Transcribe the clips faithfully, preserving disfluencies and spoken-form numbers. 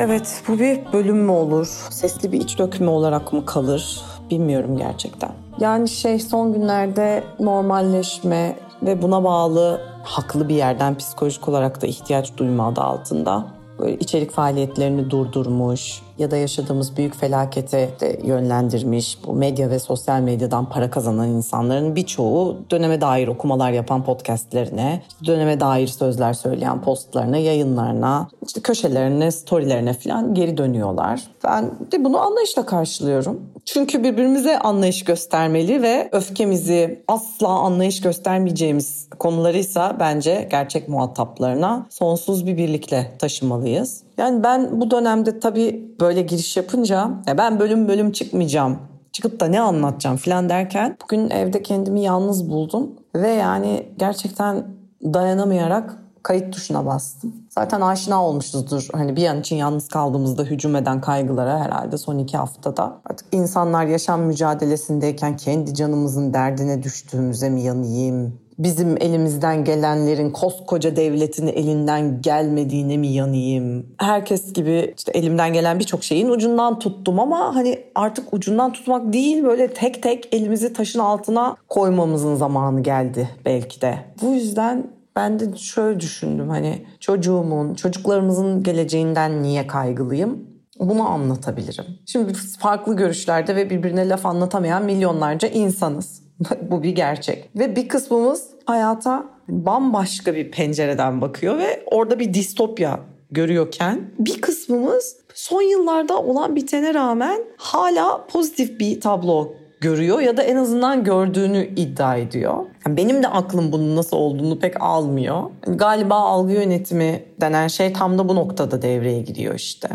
Evet, bu bir bölüm mü olur? Sesli bir iç dökümü olarak mı kalır? Bilmiyorum gerçekten. Yani şey son günlerde normalleşme ve buna bağlı haklı bir yerden psikolojik olarak da ihtiyaç duyma adı altında. Böyle içerik faaliyetlerini durdurmuş ya da yaşadığımız büyük felakete de yönlendirmiş, bu medya ve sosyal medyadan para kazanan insanların birçoğu döneme dair okumalar yapan podcastlerine, döneme dair sözler söyleyen postlarına, yayınlarına, işte köşelerine, storylerine falan geri dönüyorlar. Ben de bunu anlayışla karşılıyorum. Çünkü birbirimize anlayış göstermeli ve öfkemizi asla anlayış göstermeyeceğimiz konularıysa bence gerçek muhataplarına sonsuz bir birlikle taşımalıyız. Yani ben bu dönemde tabii böyle giriş yapınca ya ben bölüm bölüm çıkmayacağım, çıkıp da ne anlatacağım falan derken bugün evde kendimi yalnız buldum ve yani gerçekten dayanamayarak kayıt tuşuna bastım. Zaten aşina olmuşuzdur. Hani bir an için yalnız kaldığımızda hücum eden kaygılara herhalde son iki haftada. Artık insanlar yaşam mücadelesindeyken kendi canımızın derdine düştüğümüze mi yanayım? Bizim elimizden gelenlerin koskoca devletin elinden gelmediğine mi yanayım? Herkes gibi işte elimden gelen birçok şeyin ucundan tuttum ama hani artık ucundan tutmak değil, böyle tek tek elimizi taşın altına koymamızın zamanı geldi belki de. Bu yüzden ben de şöyle düşündüm, hani çocuğumun, çocuklarımızın geleceğinden niye kaygılıyım? Bunu anlatabilirim. Şimdi farklı görüşlerde ve birbirine laf anlatamayan milyonlarca insanız. Bu bir gerçek. Ve bir kısmımız hayata bambaşka bir pencereden bakıyor ve orada bir distopya görüyorken bir kısmımız son yıllarda olan bitene rağmen hala pozitif bir tablo görüyor ya da en azından gördüğünü iddia ediyor. Yani benim de aklım bunun nasıl olduğunu pek almıyor. Galiba algı yönetimi denen şey tam da bu noktada devreye giriyor işte.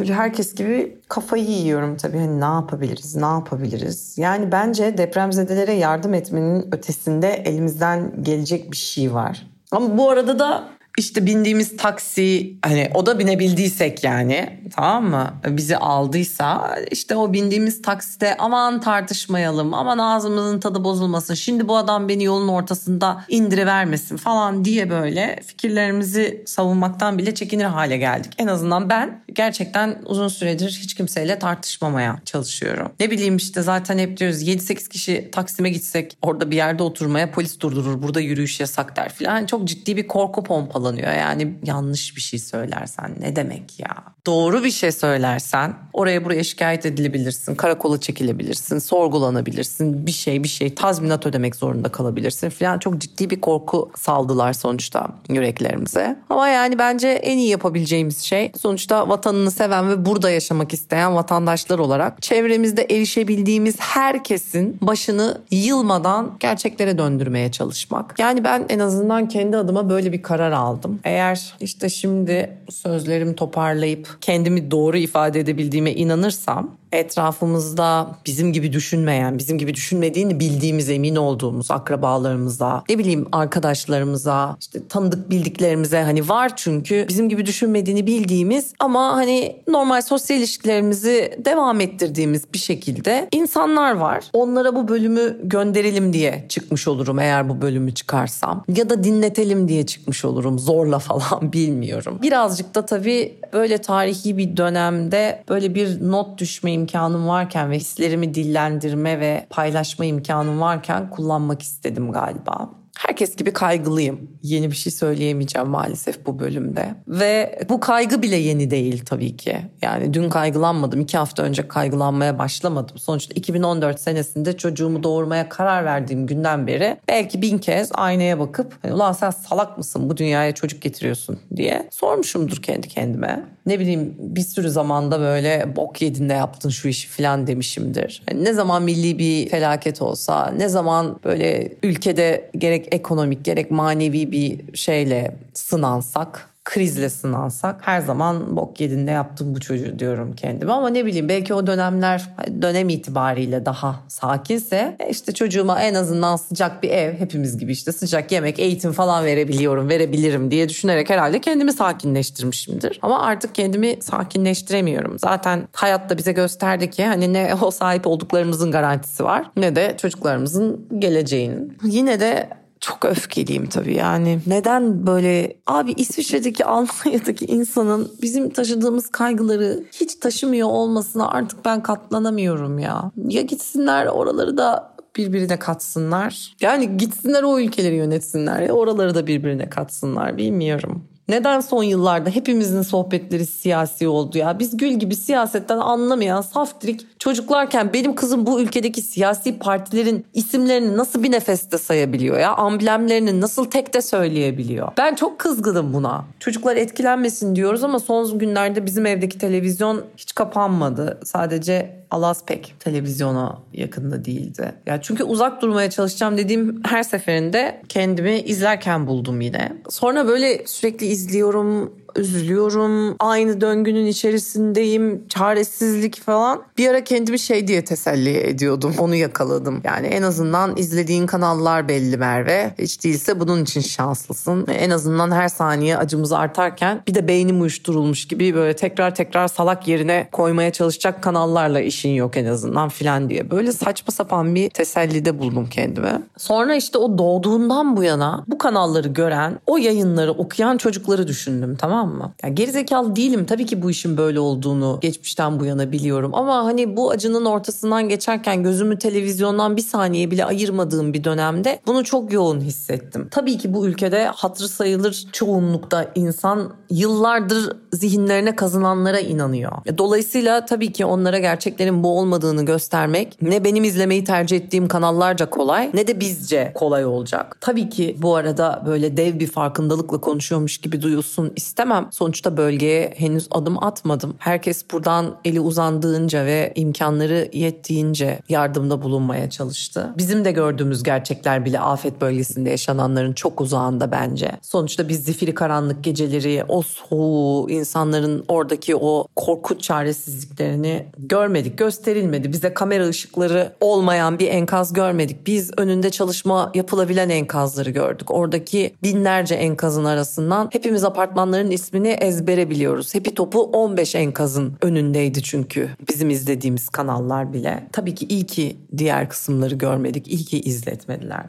Böyle herkes gibi kafayı yiyorum tabii. Hani ne yapabiliriz, ne yapabiliriz? Yani bence depremzedelere yardım etmenin ötesinde elimizden gelecek bir şey var. Ama bu arada da işte bindiğimiz taksi, hani o da binebildiysek yani, tamam mı? Bizi aldıysa işte o bindiğimiz takside aman tartışmayalım, aman ağzımızın tadı bozulmasın, şimdi bu adam beni yolun ortasında indirivermesin falan diye böyle fikirlerimizi savunmaktan bile çekinir hale geldik. En azından ben gerçekten uzun süredir hiç kimseyle tartışmamaya çalışıyorum. Ne bileyim işte zaten hep diyoruz yedi sekiz kişi Taksim'e gitsek orada bir yerde oturmaya polis durdurur, burada yürüyüş yasak der falan. Çok ciddi bir korku pompalı. Yani yanlış bir şey söylersen ne demek ya? Doğru bir şey söylersen oraya buraya şikayet edilebilirsin, karakola çekilebilirsin, sorgulanabilirsin, bir şey bir şey tazminat ödemek zorunda kalabilirsin falan. Çok ciddi bir korku saldılar sonuçta yüreklerimize. Ama yani bence en iyi yapabileceğimiz şey sonuçta vatanını seven ve burada yaşamak isteyen vatandaşlar olarak çevremizde erişebildiğimiz herkesin başını yılmadan gerçeklere döndürmeye çalışmak. Yani ben en azından kendi adıma böyle bir karar aldım. Aldım. Eğer işte şimdi sözlerimi toparlayıp kendimi doğru ifade edebildiğime inanırsam etrafımızda bizim gibi düşünmeyen, bizim gibi düşünmediğini bildiğimiz, emin olduğumuz akrabalarımıza, ne bileyim arkadaşlarımıza, işte tanıdık bildiklerimize hani var çünkü bizim gibi düşünmediğini bildiğimiz ama hani normal sosyal ilişkilerimizi devam ettirdiğimiz bir şekilde insanlar var. Onlara bu bölümü gönderelim diye çıkmış olurum eğer bu bölümü çıkarsam ya da dinletelim diye çıkmış olurum zorla falan bilmiyorum. Birazcık da tabii böyle tarihi bir dönemde böyle bir not düşmeyi imkanım varken ve hislerimi dillendirme ve paylaşma imkanım varken kullanmak istedim galiba. Herkes gibi kaygılıyım. Yeni bir şey söyleyemeyeceğim maalesef bu bölümde. Ve bu kaygı bile yeni değil tabii ki. Yani dün kaygılanmadım. İki hafta önce kaygılanmaya başlamadım. Sonuçta iki bin on dört senesinde çocuğumu doğurmaya karar verdiğim günden beri belki bin kez aynaya bakıp ulan sen salak mısın, bu dünyaya çocuk getiriyorsun diye sormuşumdur kendi kendime. Ne bileyim bir sürü zamanda böyle bok yedin de yaptın şu işi falan demişimdir. Yani ne zaman milli bir felaket olsa, ne zaman böyle ülkede gerek ekonomik gerek manevi bir şeyle sınansak, krizle sınansak her zaman bok yedinde yaptım bu çocuğu diyorum kendime. Ama ne bileyim belki o dönemler dönem itibariyle daha sakinse işte çocuğuma en azından sıcak bir ev, hepimiz gibi işte sıcak yemek, eğitim falan verebiliyorum, verebilirim diye düşünerek herhalde kendimi sakinleştirmişimdir. Ama artık kendimi sakinleştiremiyorum. Zaten hayatta bize gösterdi ki hani ne o sahip olduklarımızın garantisi var ne de çocuklarımızın geleceğinin. Yine de çok öfkeliyim tabii yani. Neden böyle abi İsviçre'deki, Almanya'daki insanın bizim taşıdığımız kaygıları hiç taşımıyor olmasına artık ben katlanamıyorum ya. Ya gitsinler oraları da birbirine katsınlar. Yani gitsinler o ülkeleri yönetsinler ya oraları da birbirine katsınlar bilmiyorum. Neden son yıllarda hepimizin sohbetleri siyasi oldu ya? Biz gül gibi siyasetten anlamayan saftirik çocuklarken benim kızım bu ülkedeki siyasi partilerin isimlerini nasıl bir nefeste sayabiliyor ya? Amblemlerini nasıl tek de söyleyebiliyor? Ben çok kızgınım buna. Çocuklar etkilenmesin diyoruz ama son günlerde bizim evdeki televizyon hiç kapanmadı. Sadece Alaspek televizyona yakında değildi. Ya çünkü uzak durmaya çalışacağım dediğim her seferinde kendimi izlerken buldum yine. Sonra böyle sürekli izliyorum, üzülüyorum, aynı döngünün içerisindeyim, çaresizlik falan. Bir ara kendimi şey diye teselli ediyordum, onu yakaladım. Yani en azından izlediğin kanallar belli Merve. Hiç değilse bunun için şanslısın. En azından her saniye acımız artarken bir de beynim uyuşturulmuş gibi böyle tekrar tekrar salak yerine koymaya çalışacak kanallarla işin yok en azından filan diye. Böyle saçma sapan bir tesellide buldum kendime. Sonra işte o doğduğundan bu yana bu kanalları gören, o yayınları okuyan çocukları düşündüm, tamam mı? Ya gerizekalı değilim tabii ki, bu işin böyle olduğunu geçmişten bu yana biliyorum ama hani bu acının ortasından geçerken gözümü televizyondan bir saniye bile ayırmadığım bir dönemde bunu çok yoğun hissettim. Tabii ki bu ülkede hatırı sayılır çoğunlukta insan yıllardır zihinlerine kazınanlara inanıyor. Dolayısıyla tabii ki onlara gerçeklerin bu olmadığını göstermek ne benim izlemeyi tercih ettiğim kanallarca kolay ne de bizce kolay olacak. Tabii ki bu arada böyle dev bir farkındalıkla konuşuyormuş gibi duyulsun istemem. Sonuçta bölgeye henüz adım atmadım. Herkes buradan eli uzandığınca ve imkanları yettiğince yardımda bulunmaya çalıştı. Bizim de gördüğümüz gerçekler bile afet bölgesinde yaşananların çok uzağında bence. Sonuçta biz zifiri karanlık geceleri, o soğuğu, insanların oradaki o korkunç çaresizliklerini görmedik, gösterilmedi. Bize kamera ışıkları olmayan bir enkaz görmedik. Biz önünde çalışma yapılabilen enkazları gördük. Oradaki binlerce enkazın arasından hepimiz apartmanların ismini ezbere biliyoruz. Hepi topu on beş enkazın önündeydi çünkü bizim izlediğimiz kanallar bile. Tabii ki iyi ki diğer kısımları görmedik, iyi ki izletmediler.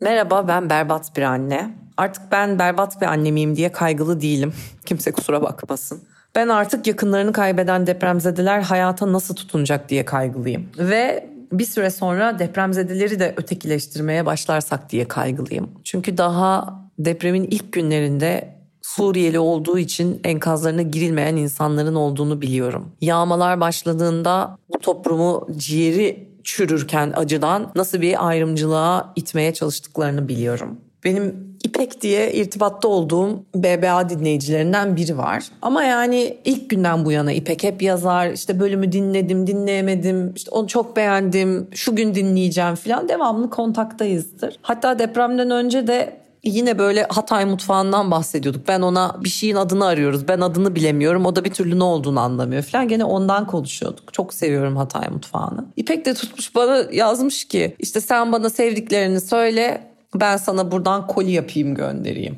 Merhaba, ben berbat bir anne. Artık ben berbat bir anne miyim diye kaygılı değilim. Kimse kusura bakmasın. Ben artık yakınlarını kaybeden depremzedeler hayata nasıl tutunacak diye kaygılıyım. Ve bir süre sonra depremzedeleri de ötekileştirmeye başlarsak diye kaygılıyım. Çünkü daha depremin ilk günlerinde Suriyeli olduğu için enkazlarına girilmeyen insanların olduğunu biliyorum. Yağmalar başladığında bu toplumu ciğeri çürürken acıdan nasıl bir ayrımcılığa itmeye çalıştıklarını biliyorum. Benim İpek diye irtibatta olduğum B B A dinleyicilerinden biri var. Ama yani ilk günden bu yana İpek hep yazar, işte bölümü dinledim, dinleyemedim, işte onu çok beğendim, şu gün dinleyeceğim falan, devamlı kontaktayızdır. Hatta depremden önce de yine böyle Hatay mutfağından bahsediyorduk. Ben ona bir şeyin adını arıyoruz. Ben adını bilemiyorum. O da bir türlü ne olduğunu anlamıyor falan. Gene ondan konuşuyorduk. Çok seviyorum Hatay mutfağını. İpek de tutmuş bana yazmış ki işte sen bana sevdiklerini söyle, ben sana buradan koli yapayım göndereyim.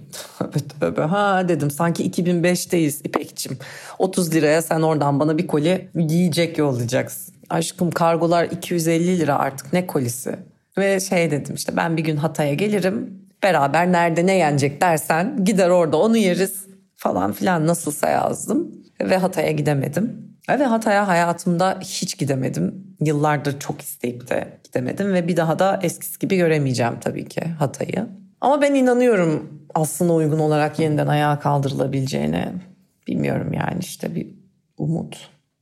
Tövbe ha dedim, sanki iki bin beşteyiz İpek'cim. otuz liraya sen oradan bana bir koli yiyecek yollayacaksın. Aşkım kargolar iki yüz elli lira artık, ne kolisi. Ve şey dedim, işte ben bir gün Hatay'a gelirim. Beraber nerede ne yenecek dersen gider orada onu yeriz falan filan, nasılsa yazdım. Ve Hatay'a gidemedim. Ve Hatay'a hayatımda hiç gidemedim. Yıllardır çok isteyip de gidemedim. Ve bir daha da eskisi gibi göremeyeceğim tabii ki Hatay'ı. Ama ben inanıyorum aslına uygun olarak yeniden ayağa kaldırılabileceğine. Bilmiyorum yani, işte bir umut.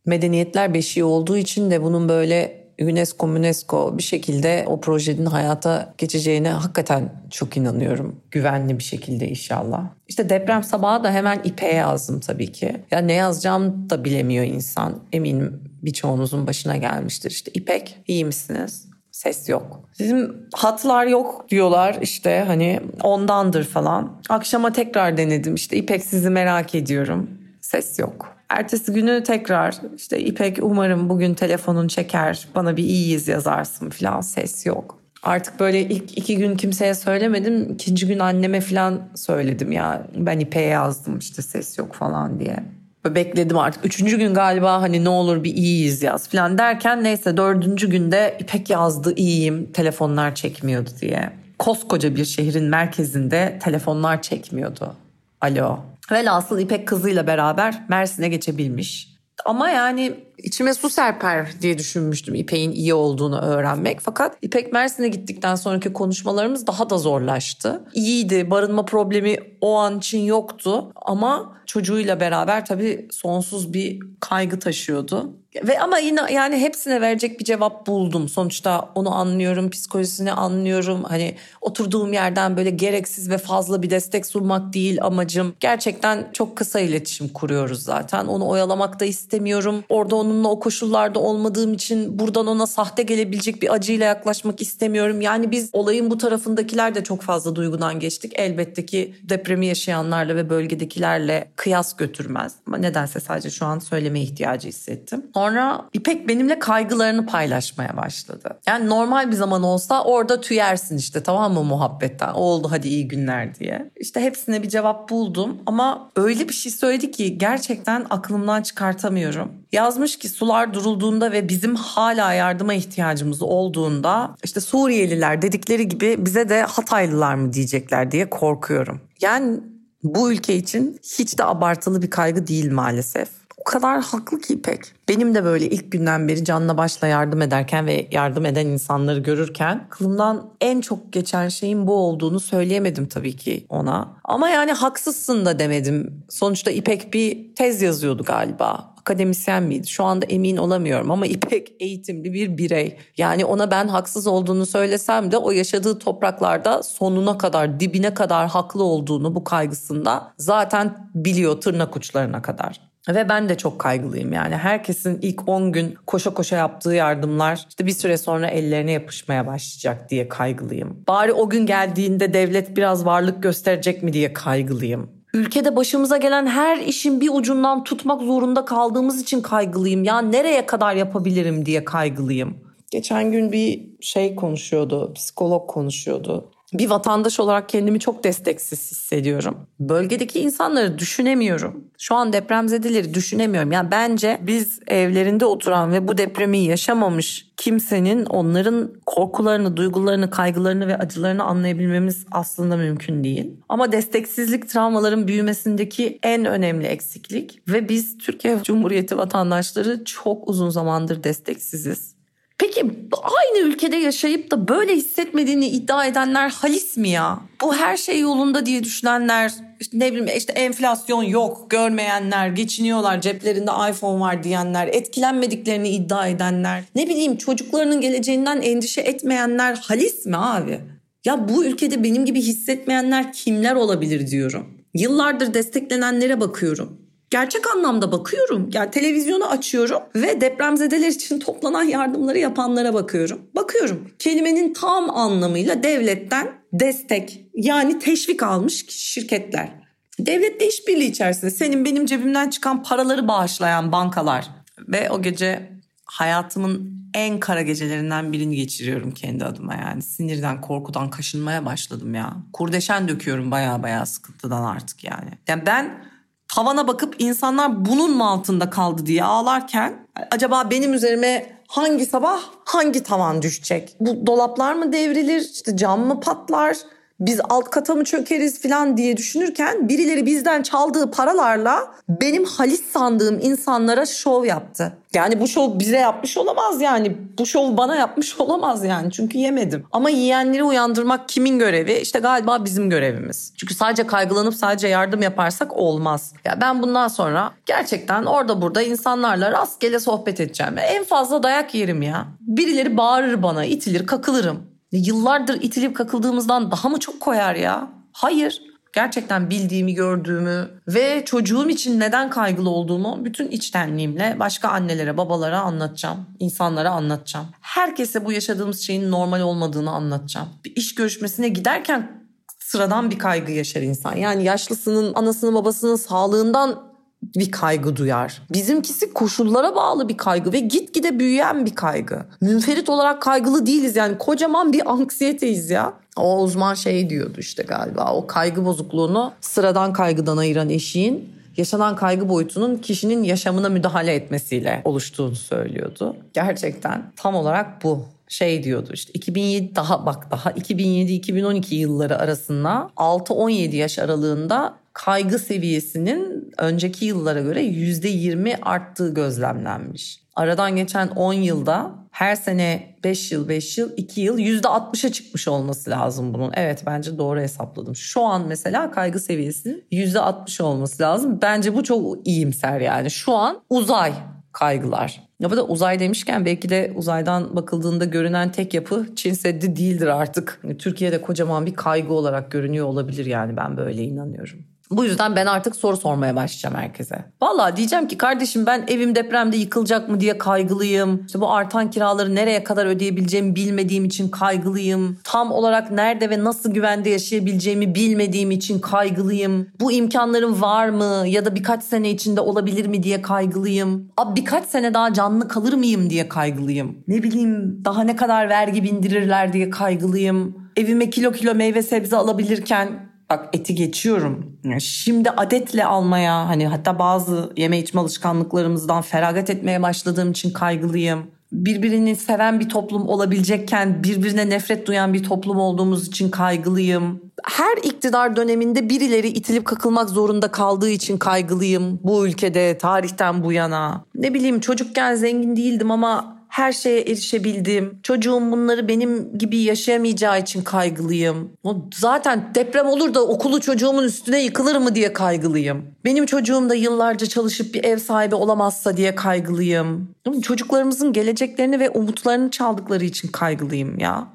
Medeniyetler beşiği olduğu için de bunun böyle UNESCO, UNESCO bir şekilde o projenin hayata geçeceğine hakikaten çok inanıyorum. Güvenli bir şekilde inşallah. İşte deprem sabahı da hemen İpek'e yazdım tabii ki. Ya ne yazacağımı da bilemiyor insan. Eminim birçoğunuzun başına gelmiştir. İşte İpek, iyi misiniz? Ses yok. Bizim hatlar yok diyorlar işte, hani ondandır falan. Akşama tekrar denedim, işte İpek sizi merak ediyorum. Ses yok. Ertesi günü tekrar işte İpek umarım bugün telefonun çeker, bana bir iyiyiz yazarsın falan, ses yok. Artık böyle ilk iki gün kimseye söylemedim. İkinci gün anneme falan söyledim ya, ben İpek'e yazdım işte ses yok falan diye. Böyle bekledim artık. Üçüncü gün galiba hani ne olur bir iyiyiz yaz falan derken neyse dördüncü günde İpek yazdı iyiyim, telefonlar çekmiyordu diye. koskoca bir şehrin merkezinde telefonlar çekmiyordu. Alo. Velhasıl İpek kızıyla beraber Mersin'e geçebilmiş. Ama yani içime su serper diye düşünmüştüm İpek'in iyi olduğunu öğrenmek. Fakat İpek Mersin'e gittikten sonraki konuşmalarımız daha da zorlaştı. İyiydi, barınma problemi o an için yoktu. Ama çocuğuyla beraber tabii sonsuz bir kaygı taşıyordu. Ve ama yine yani hepsine verecek bir cevap buldum. Sonuçta onu anlıyorum, psikolojisini anlıyorum. Hani oturduğum yerden böyle gereksiz ve fazla bir destek sunmak değil amacım. Gerçekten çok kısa iletişim kuruyoruz zaten. Onu oyalamak da istemiyorum. Orada onunla o koşullarda olmadığım için buradan ona sahte gelebilecek bir acıyla yaklaşmak istemiyorum. Yani biz olayın bu tarafındakiler de çok fazla duygudan geçtik. Elbette ki depremi yaşayanlarla ve bölgedekilerle kıyas götürmez. Ama nedense sadece şu an söylemeye ihtiyacı hissettim. Sonra İpek benimle kaygılarını paylaşmaya başladı. Yani normal bir zaman olsa orada tüyersin işte, tamam mı, muhabbetten. Oldu hadi iyi günler diye. İşte hepsine bir cevap buldum ama öyle bir şey söyledi ki gerçekten aklımdan çıkartamıyorum. Yazmış ki sular durulduğunda ve bizim hala yardıma ihtiyacımız olduğunda işte Suriyeliler dedikleri gibi bize de Hataylılar mı diyecekler diye korkuyorum. Yani bu ülke için hiç de abartılı bir kaygı değil maalesef. O kadar haklı ki İpek. Benim de böyle ilk günden beri canla başla yardım ederken ve yardım eden insanları görürken aklımdan en çok geçen şeyin bu olduğunu söyleyemedim tabii ki ona. Ama yani haksızsın da demedim. Sonuçta İpek bir tez yazıyordu galiba. Akademisyen miydi? Şu anda emin olamıyorum ama İpek eğitimli bir birey. Yani ona ben haksız olduğunu söylesem de o yaşadığı topraklarda sonuna kadar, dibine kadar haklı olduğunu bu kaygısında zaten biliyor, tırnak uçlarına kadar. Ve ben de çok kaygılıyım yani. Herkesin ilk on gün koşa koşa yaptığı yardımlar işte bir süre sonra ellerine yapışmaya başlayacak diye kaygılıyım. Bari o gün geldiğinde devlet biraz varlık gösterecek mi diye kaygılıyım. Ülkede başımıza gelen her işin bir ucundan tutmak zorunda kaldığımız için kaygılıyım. Ya nereye kadar yapabilirim diye kaygılıyım. Geçen gün bir şey konuşuyordu, psikolog konuşuyordu. Bir vatandaş olarak kendimi çok desteksiz hissediyorum. Bölgedeki insanları düşünemiyorum. Şu an depremzedeleri düşünemiyorum. Yani bence biz evlerinde oturan ve bu depremi yaşamamış kimsenin onların korkularını, duygularını, kaygılarını ve acılarını anlayabilmemiz aslında mümkün değil. Ama desteksizlik travmaların büyümesindeki en önemli eksiklik ve biz Türkiye Cumhuriyeti vatandaşları çok uzun zamandır desteksiziz. Peki aynı ülkede yaşayıp da böyle hissetmediğini iddia edenler halis mi ya? Bu her şey yolunda diye düşünenler, işte ne bileyim işte enflasyon yok, görmeyenler, geçiniyorlar, ceplerinde iPhone var diyenler, etkilenmediklerini iddia edenler, ne bileyim çocuklarının geleceğinden endişe etmeyenler halis mi abi? Ya bu ülkede benim gibi hissetmeyenler kimler olabilir diyorum. Yıllardır desteklenenlere bakıyorum. Gerçek anlamda bakıyorum. Yani televizyonu açıyorum ve depremzedeler için toplanan yardımları yapanlara bakıyorum. Bakıyorum. Kelimenin tam anlamıyla devletten destek, yani teşvik almış şirketler. Devletle işbirliği içerisinde senin benim cebimden çıkan paraları bağışlayan bankalar. Ve o gece hayatımın en kara gecelerinden birini geçiriyorum kendi adıma yani. Sinirden, korkudan kaşınmaya başladım ya. Kurdeşen döküyorum baya baya sıkıntıdan artık yani. Yani ben havana bakıp insanlar bunun mu altında kaldı diye ağlarken acaba benim üzerime hangi sabah hangi tavan düşecek? Bu dolaplar mı devrilir, işte cam mı patlar, biz alt kata mı çökeriz falan diye düşünürken birileri bizden çaldığı paralarla benim halis sandığım insanlara şov yaptı. Yani bu şov bize yapmış olamaz yani. Bu şov bana yapmış olamaz yani. Çünkü yemedim. Ama yiyenleri uyandırmak kimin görevi? İşte galiba bizim görevimiz. Çünkü sadece kaygılanıp sadece yardım yaparsak olmaz. Ya ben bundan sonra gerçekten orada burada insanlarla rastgele sohbet edeceğim. En fazla dayak yerim ya. Birileri bağırır bana, itilir, kakılırım. Yıllardır itilip kakıldığımızdan daha mı çok koyar ya? Hayır. Gerçekten bildiğimi, gördüğümü ve çocuğum için neden kaygılı olduğumu bütün içtenliğimle başka annelere, babalara anlatacağım. İnsanlara anlatacağım. Herkese bu yaşadığımız şeyin normal olmadığını anlatacağım. Bir iş görüşmesine giderken sıradan bir kaygı yaşar insan. Yani yaşlısının, anasının, babasının sağlığından bir kaygı duyar. Bizimkisi koşullara bağlı bir kaygı ve gitgide büyüyen bir kaygı. Münferit olarak kaygılı değiliz yani, kocaman bir anksiyeteyiz ya. O uzman şey diyordu işte galiba, o kaygı bozukluğunu sıradan kaygıdan ayıran eşiğin yaşanan kaygı boyutunun kişinin yaşamına müdahale etmesiyle oluştuğunu söylüyordu. Gerçekten tam olarak bu. şey diyordu işte iki bin yedi daha bak daha iki bin yedi iki bin on iki yılları arasında altı on yedi yaş aralığında kaygı seviyesinin önceki yıllara göre yüzde yirmi arttığı gözlemlenmiş. Aradan geçen on yılda her sene beş yıl beş yıl iki yıl yüzde altmışa çıkmış olması lazım bunun. Evet, bence doğru hesapladım. Şu an mesela kaygı seviyesinin yüzde altmış olması lazım. Bence bu çok iyimser yani. Şu an uzay kaygılar. Ya bu da uzay demişken belki de uzaydan bakıldığında görünen tek yapı Çin Seddi değildir artık. Türkiye'de kocaman bir kaygı olarak görünüyor olabilir yani, ben böyle inanıyorum. Bu yüzden ben artık soru sormaya başlayacağım herkese. Valla diyeceğim ki kardeşim ben evim depremde yıkılacak mı diye kaygılıyım. İşte bu artan kiraları nereye kadar ödeyebileceğimi bilmediğim için kaygılıyım. Tam olarak nerede ve nasıl güvende yaşayabileceğimi bilmediğim için kaygılıyım. Bu imkanlarım var mı ya da birkaç sene içinde olabilir mi diye kaygılıyım. Abi birkaç sene daha canlı kalır mıyım diye kaygılıyım. Ne bileyim daha ne kadar vergi bindirirler diye kaygılıyım. Evime kilo kilo meyve sebze alabilirken... Bak eti geçiyorum. Şimdi adetle almaya, hani hatta bazı yeme içme alışkanlıklarımızdan feragat etmeye başladığım için kaygılıyım. Birbirini seven bir toplum olabilecekken birbirine nefret duyan bir toplum olduğumuz için kaygılıyım. Her iktidar döneminde birileri itilip kakılmak zorunda kaldığı için kaygılıyım. Bu ülkede tarihten bu yana. Ne bileyim çocukken zengin değildim ama her şeye erişebildim. Çocuğum bunları benim gibi yaşayamayacağı için kaygılıyım. Zaten deprem olur da okulu çocuğumun üstüne yıkılır mı diye kaygılıyım. Benim çocuğum da yıllarca çalışıp bir ev sahibi olamazsa diye kaygılıyım. Çocuklarımızın geleceklerini ve umutlarını çaldıkları için kaygılıyım ya.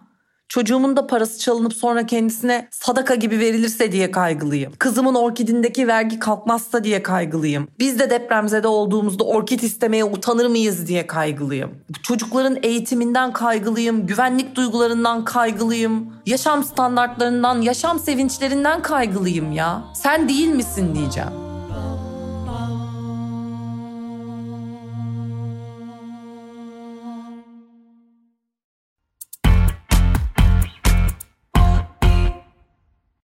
Çocuğumun da parası çalınıp sonra kendisine sadaka gibi verilirse diye kaygılıyım. Kızımın orkidindeki vergi kalkmazsa diye kaygılıyım. Biz de depremzede olduğumuzda orkid istemeye utanır mıyız diye kaygılıyım. Çocukların eğitiminden kaygılıyım, güvenlik duygularından kaygılıyım, yaşam standartlarından, yaşam sevinçlerinden kaygılıyım ya. Sen değil misin diyeceğim.